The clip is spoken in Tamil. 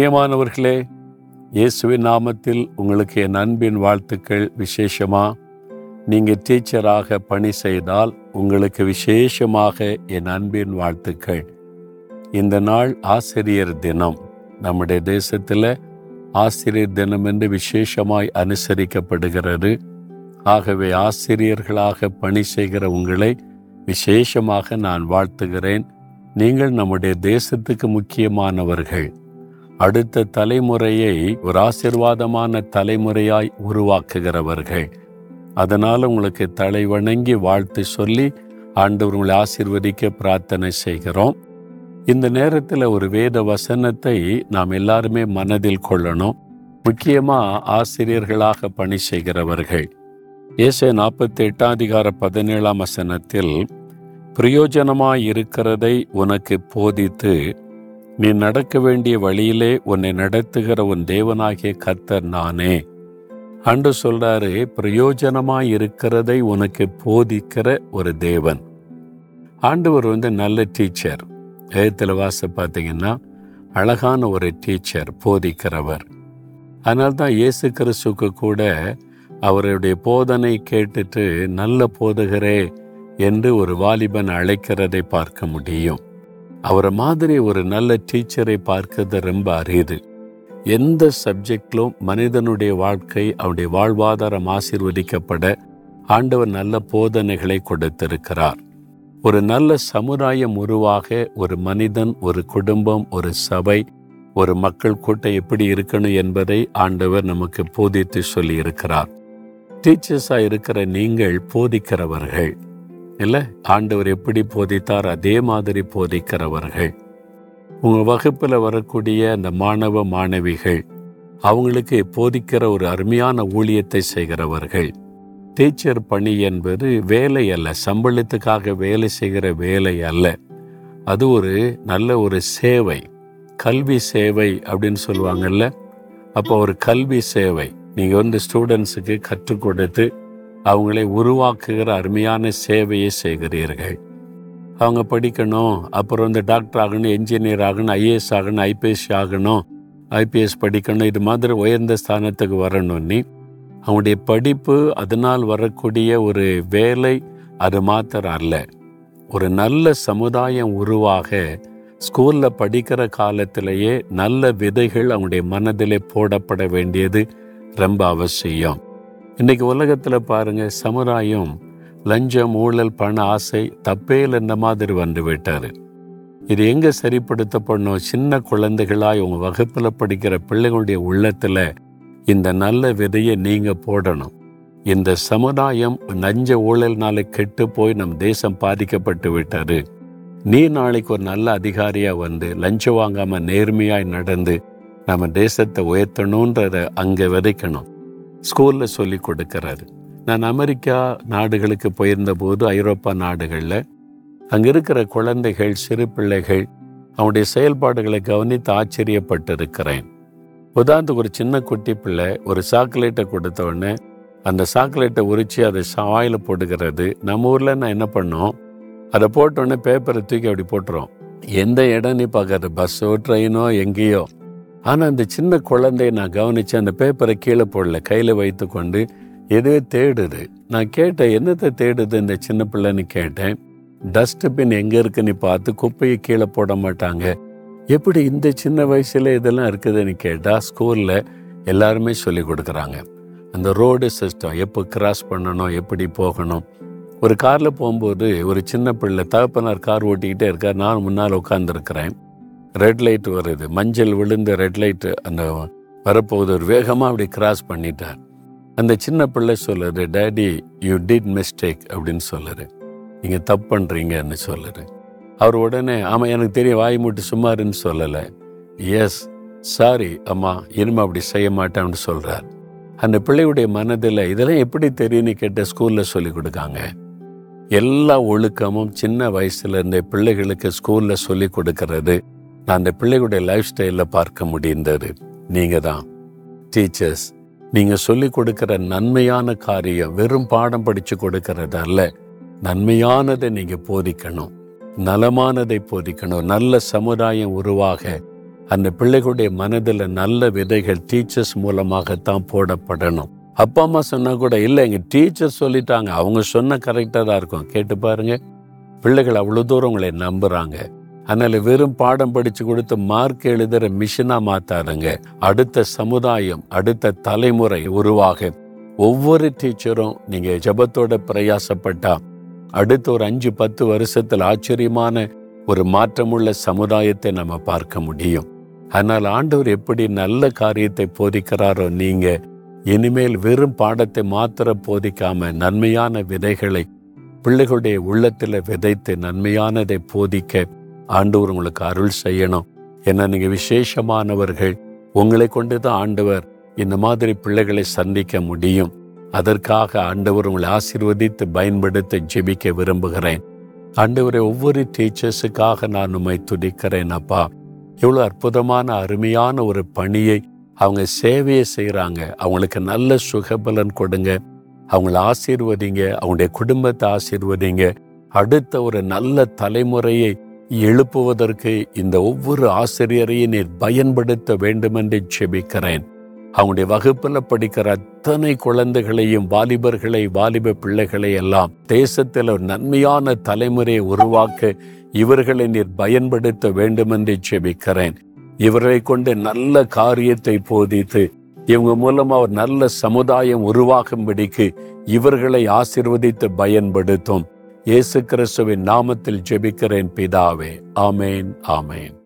பிரியமானவர்களே, இயேசுவின் நாமத்தில் உங்களுக்கு என் அன்பின் வாழ்த்துக்கள். விசேஷமாக நீங்கள் டீச்சராக பணி செய்தால் உங்களுக்கு விசேஷமாக என் அன்பின் வாழ்த்துக்கள். இந்த நாள் ஆசிரியர் தினம். நம்முடைய தேசத்தில் ஆசிரியர் தினம் என்று விசேஷமாய் அனுசரிக்கப்படுகிறது. ஆகவே ஆசிரியர்களாக பணி செய்கிற உங்களை விசேஷமாக நான் வாழ்த்துகிறேன். நீங்கள் நம்முடைய தேசத்துக்கு முக்கியமானவர்கள். அடுத்த தலைமுறையை ஒரு ஆசீர்வாதமான தலைமுறையாய் உருவாக்குகிறவர்கள். அதனால் உங்களுக்கு தலை வணங்கி வாழ்த்து சொல்லி ஆண்டவர் உங்களை ஆசீர்வதிக்க பிரார்த்தனை செய்கிறோம். இந்த நேரத்தில் ஒரு வேத வசனத்தை நாம் எல்லாருமே மனதில் கொள்ளணும், முக்கியமாக ஆசிரியர்களாக பணி செய்கிறவர்கள். ஏசாயா 48:17 பிரயோஜனமாயிருக்கிறதை உனக்கு போதித்து நீ நடக்க வேண்டிய வழியிலே உன்னை நடத்துகிற உன் தேவனாகிய கர்த்தர் நானே. அன்று சொல்றாரு, பிரயோஜனமாயிருக்கிறதை உனக்கு போதிக்கிற ஒரு தேவன். ஆண்டவர் நல்ல டீச்சர். வேதத்தில் வாச பார்த்தீங்கன்னா அழகான ஒரு டீச்சர், போதிக்கிறவர். அதனால்தான் இயேசு கிறிஸ்துவுக்கு கூட அவருடைய போதனை கேட்டுட்டு நல்ல போதகரே என்று ஒரு வாலிபன் அழைக்கிறதை பார்க்க முடியும். அவரை மாதிரி ஒரு நல்ல டீச்சரை பார்க்கறது ரொம்ப அரிது. எந்த சப்ஜெக்டிலும் மனிதனுடைய வாழ்க்கை, அவருடைய வாழ்வாதாரம் ஆசீர்வதிக்கப்பட ஆண்டவர் நல்ல போதனைகளை கொடுத்திருக்கிறார். ஒரு நல்ல சமுதாயம் உருவாக ஒரு மனிதன், ஒரு குடும்பம், ஒரு சபை, ஒரு மக்கள் கூட்டம் எப்படி இருக்கணும் என்பதை ஆண்டவர் நமக்கு போதித்து சொல்லியிருக்கிறார். டீச்சர்ஸாக இருக்கிற நீங்கள் போதிக்கிறவர்கள் இல்லை? ஆண்டவர் எப்படி போதித்தார் அதே மாதிரி போதிக்கிறவர்கள். உங்கள் வகுப்பில் வரக்கூடிய அந்த மாணவ மாணவிகள், அவங்களுக்கு போதிக்கிற ஒரு அருமையான ஊழியத்தை செய்கிறவர்கள். டீச்சர் பணி என்பது வேலை அல்ல, சம்பளத்துக்காக வேலை செய்கிற வேலை அல்ல. அது ஒரு நல்ல ஒரு சேவை, கல்வி சேவை அப்படின்னு சொல்லுவாங்கல்ல. அப்போ ஒரு கல்வி சேவை, நீங்கள் ஸ்டூடெண்ட்ஸுக்கு கற்றுக் கொடுத்து அவங்களை உருவாக்குகிற அருமையான சேவையை செய்கிறீர்கள். அவங்க படிக்கணும், அப்புறம் டாக்டர் ஆகணும், என்ஜினியர் ஆகணும், ஐஏஎஸ் ஆகணும், ஐபிஎஸ் ஆகணும், ஐபிஎஸ் படிக்கணும், இது மாதிரி உயர்ந்த ஸ்தானத்துக்கு வரணும்னு அவங்களுடைய படிப்பு, அதனால் வரக்கூடிய ஒரு வேலை அது மாத்திரம் அல்ல. ஒரு நல்ல சமுதாயம் உருவாக ஸ்கூலில் படிக்கிற காலத்திலேயே நல்ல விதைகள் அவங்களுடைய மனதிலே போடப்பட வேண்டியது ரொம்ப அவசியம். இன்றைக்கி உலகத்தில் பாருங்கள், சமுதாயம் லஞ்சம், ஊழல், பண ஆசை, தப்பேல் இந்த மாதிரி வந்து விட்டார். இது எங்கே சரிப்படுத்தப்படணும்? சின்ன குழந்தைகளாக உங்கள் வகுப்பில் படிக்கிற பிள்ளைகளுடைய உள்ளத்தில் இந்த நல்ல விதையை நீங்கள் போடணும். இந்த சமுதாயம் லஞ்ச ஊழல்னால கெட்டு போய் நம் தேசம் பாதிக்கப்பட்டு விட்டார். நீ நாளைக்கு ஒரு நல்ல அதிகாரியாக வந்து லஞ்சம் வாங்காமல் நேர்மையாக நடந்து நம்ம தேசத்தை உயர்த்தணுன்றதை அங்கே விதைக்கணும், ஸ்கூலில் சொல்லி கொடுக்கறாரு. நான் அமெரிக்கா நாடுகளுக்கு போயிருந்தபோது, ஐரோப்பா நாடுகளில் அங்கே இருக்கிற குழந்தைகள், சிறு பிள்ளைகள் அவனுடைய செயல்பாடுகளை கவனித்து ஆச்சரியப்பட்டிருக்கிறேன். உதாரணத்துக்கு ஒரு சின்ன குட்டி பிள்ளை ஒரு சாக்லேட்டை கொடுத்த உடனே அந்த சாக்லேட்டை உரித்து அதை வாயில் போடுகிறது. நம்ம ஊரில் நான் என்ன பண்ணோம், அதை போட்டோடனே பேப்பரை தூக்கி அப்படி போட்டுரும். எந்த இடம் நீ பார்க்காது, பஸ்ஸோ ட்ரெயினோ எங்கேயோ. ஆனால் அந்த சின்ன குழந்தைய நான் கவனித்து அந்த பேப்பரை கீழே போடல, கையில் வைத்து கொண்டு எதுவே தேடுது. நான் கேட்டேன், என்னத்தை தேடுது இந்த சின்ன பிள்ளைன்னு கேட்டேன். டஸ்ட்பின் எங்கே இருக்குன்னு பார்த்து குப்பையை கீழே போட மாட்டாங்க. எப்படி இந்த சின்ன வயசில் இதெல்லாம் இருக்குதுன்னு கேட்டால் ஸ்கூலில் எல்லாருமே சொல்லி கொடுக்குறாங்க. அந்த ரோடு சிஸ்டம், எப்போ கிராஸ் பண்ணணும், எப்படி போகணும். ஒரு காரில் போகும்போது ஒரு சின்ன பிள்ளை, தகப்பனார் கார் ஓட்டிக்கிட்டே இருக்கார், நான் முன்னால் உட்காந்துருக்கிறேன். ரெட் லைட் வருது, மஞ்சள் விழுந்த ரெட் லைட்டு அந்த வரப்போகுது, ஒரு வேகமாக அப்படி கிராஸ் பண்ணிட்டார். அந்த சின்ன பிள்ளை சொல்லுது, டேடி யூ டிட் மிஸ்டேக் அப்படின்னு சொல்லுது, நீங்கள் தப்பு பண்ணுறீங்கன்னு சொல்லுது. அவர் உடனே, ஆமாம் எனக்கு தெரியும், வாய் மூட்டு சும்மாருன்னு சொல்லலை, எஸ் சாரி அம்மா இனிமே அப்படி செய்ய மாட்டேன்னு சொல்கிறார். அந்த பிள்ளையுடைய மனதில் இதெல்லாம் எப்படி தெரியும்னு கேட்ட ஸ்கூலில் சொல்லி கொடுக்காங்க. எல்லா ஒழுக்கமும் சின்ன வயசுல இருந்த பிள்ளைகளுக்கு ஸ்கூலில் சொல்லி கொடுக்கறது நான் அந்த பிள்ளைகளுடைய லைஃப் ஸ்டைலில் பார்க்க முடிந்தது. நீங்கள் தான் டீச்சர்ஸ். நீங்கள் சொல்லி கொடுக்குற நன்மையான காரியம் வெறும் பாடம் படித்து கொடுக்கறது அல்ல, நன்மையானதை நீங்கள் போதிக்கணும், நலமானதை போதிக்கணும். நல்ல சமுதாயம் உருவாக அந்த பிள்ளைகளுடைய மனதில் நல்ல விதைகள் டீச்சர்ஸ் மூலமாகத்தான் போடப்படணும். அப்பா அம்மா சொன்னால் கூட இல்லை எங்கள் டீச்சர்ஸ் சொல்லிட்டாங்க, அவங்க சொன்ன கரெக்டாக தான் இருக்கும். கேட்டு பாருங்கள், பிள்ளைகள் அவ்வளோ தூரம் உங்களை நம்புகிறாங்க. அதனால் வெறும் பாடம் படித்து கொடுத்து மார்க் எழுதுகிற மிஷினாக மாற்றாதுங்க. அடுத்த சமுதாயம், அடுத்த தலைமுறை உருவாக ஒவ்வொரு டீச்சரும் நீங்கள் ஜபத்தோட பிரயாசப்பட்டா அடுத்த ஒரு 5-10 வருஷத்தில் ஆச்சரியமான ஒரு மாற்றமுள்ள சமுதாயத்தை நம்ம பார்க்க முடியும். ஆனால் ஆண்டவர் எப்படி நல்ல காரியத்தை போதிக்கிறாரோ, நீங்கள் இனிமேல் வெறும் பாடத்தை மாத்திர போதிக்காம நன்மையான விதைகளை பிள்ளைகளுடைய உள்ளத்தில் விதைத்து நன்மையானதை போதிக்க ஆண்டவர் உங்களுக்கு அருள் செய்யணும். ஏன்னா நீங்கள் விசேஷமானவர்கள், உங்களை கொண்டு தான் ஆண்டவர் இந்த மாதிரி பிள்ளைகளை சந்திக்க முடியும். அதற்காக ஆண்டவர் உங்களை ஆசீர்வதித்து பயன்படுத்த ஜெபிக்க விரும்புகிறேன். ஆண்டவரே, ஒவ்வொரு டீச்சர்ஸுக்காக நான் உம்மை துதிக்கிறேன் அப்பா. இவ்வளோ அற்புதமான அருமையான ஒரு பணியை அவங்க சேவையை செய்கிறாங்க. அவங்களுக்கு நல்ல சுகபலன் கொடுங்க, அவங்கள ஆசீர்வதிங்க, அவங்களுடைய குடும்பத்தை ஆசீர்வதிங்க. அடுத்த ஒரு நல்ல தலைமுறையை எழுப்புவதற்கு இந்த ஒவ்வொரு ஆசிரியரையும் நீர் பயன்படுத்த வேண்டுமென்று ஜெபிக்கிறேன். அவங்களுடைய வகுப்பில் படிக்கிற அத்தனை குழந்தைகளையும் வாலிப பிள்ளைகளை எல்லாம் தேசத்தில் ஒரு நன்மையான தலைமுறையை உருவாக்க இவர்களை நீர் பயன்படுத்த வேண்டுமென்று ஜெபிக்கிறேன். இவர்களை கொண்டு நல்ல காரியத்தை போதித்து இவங்க மூலமா ஒரு நல்ல சமுதாயம் உருவாகும்படிக்கு இவர்களை ஆசீர்வதித்து பயன்படுத்தும். இயேசு கிறிஸ்துவின் நாமத்தில் ஜெபிக்கிறேன் பிதாவே. ஆமேன், ஆமேன்.